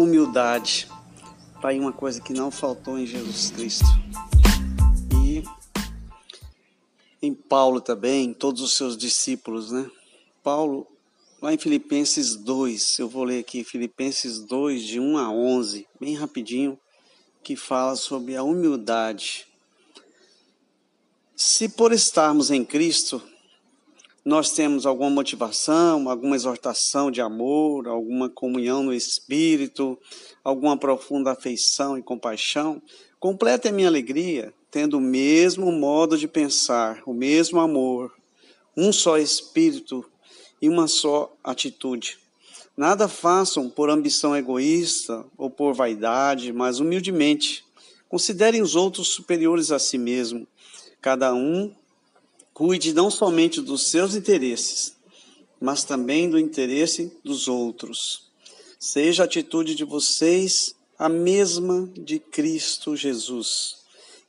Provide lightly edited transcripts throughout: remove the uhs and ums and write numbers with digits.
humildade. Está aí uma coisa que não faltou em Jesus Cristo. E em Paulo também, em todos os seus discípulos, né? Paulo, lá em Filipenses 2, eu vou ler aqui, Filipenses 2, de 1 a 11, bem rapidinho, que fala sobre a humildade. Se por estarmos em Cristo, nós temos alguma motivação, alguma exortação de amor, alguma comunhão no Espírito, alguma profunda afeição e compaixão, completa a minha alegria, tendo o mesmo modo de pensar, o mesmo amor, um só Espírito e uma só atitude. Nada façam por ambição egoísta ou por vaidade, mas humildemente. Considerem os outros superiores a si mesmo. Cada um cuide não somente dos seus interesses, mas também do interesse dos outros. Seja a atitude de vocês a mesma de Cristo Jesus,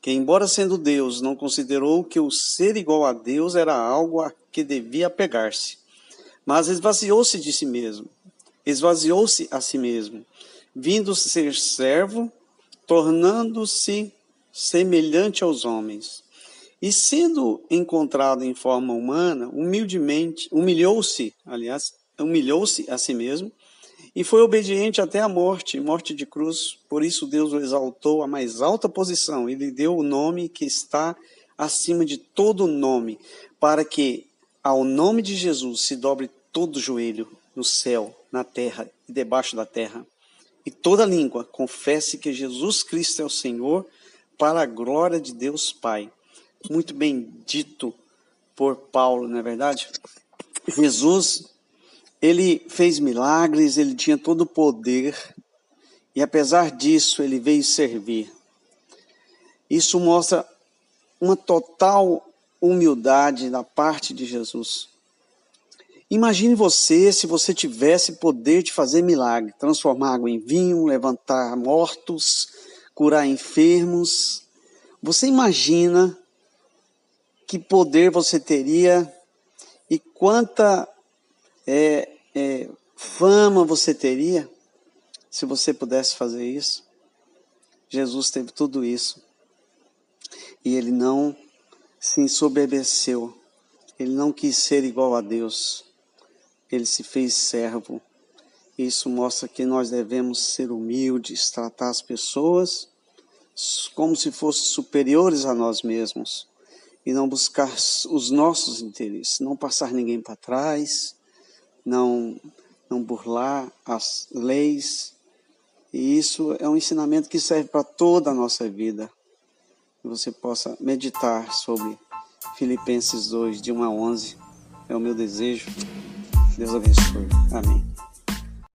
que, embora sendo Deus, não considerou que o ser igual a Deus era algo a que devia apegar-se, mas esvaziou-se de si mesmo, esvaziou-se a si mesmo, vindo ser servo, tornando-se semelhante aos homens. E sendo encontrado em forma humana, humilhou-se a si mesmo e foi obediente até a morte, morte de cruz. Por isso Deus o exaltou à mais alta posição e lhe deu o nome que está acima de todo nome, para que ao nome de Jesus se dobre todo joelho no céu, na terra e debaixo da terra. E toda língua confesse que Jesus Cristo é o Senhor, para a glória de Deus Pai. Muito bem dito por Paulo, não é verdade? Jesus, ele fez milagres, ele tinha todo o poder e apesar disso ele veio servir. Isso mostra uma total humildade da parte de Jesus. Imagine você, se você tivesse poder de fazer milagre, transformar água em vinho, levantar mortos, curar enfermos. Você imagina que poder você teria e quanta fama você teria se você pudesse fazer isso? Jesus teve tudo isso e ele não se ensoberbeceu, ele não quis ser igual a Deus, ele se fez servo. Isso mostra que nós devemos ser humildes, tratar as pessoas como se fossem superiores a nós mesmos. E não buscar os nossos interesses, não passar ninguém para trás, não burlar as leis. E isso é um ensinamento que serve para toda a nossa vida. Que você possa meditar sobre Filipenses 2, de 1 a 11. É o meu desejo. Deus abençoe. Amém.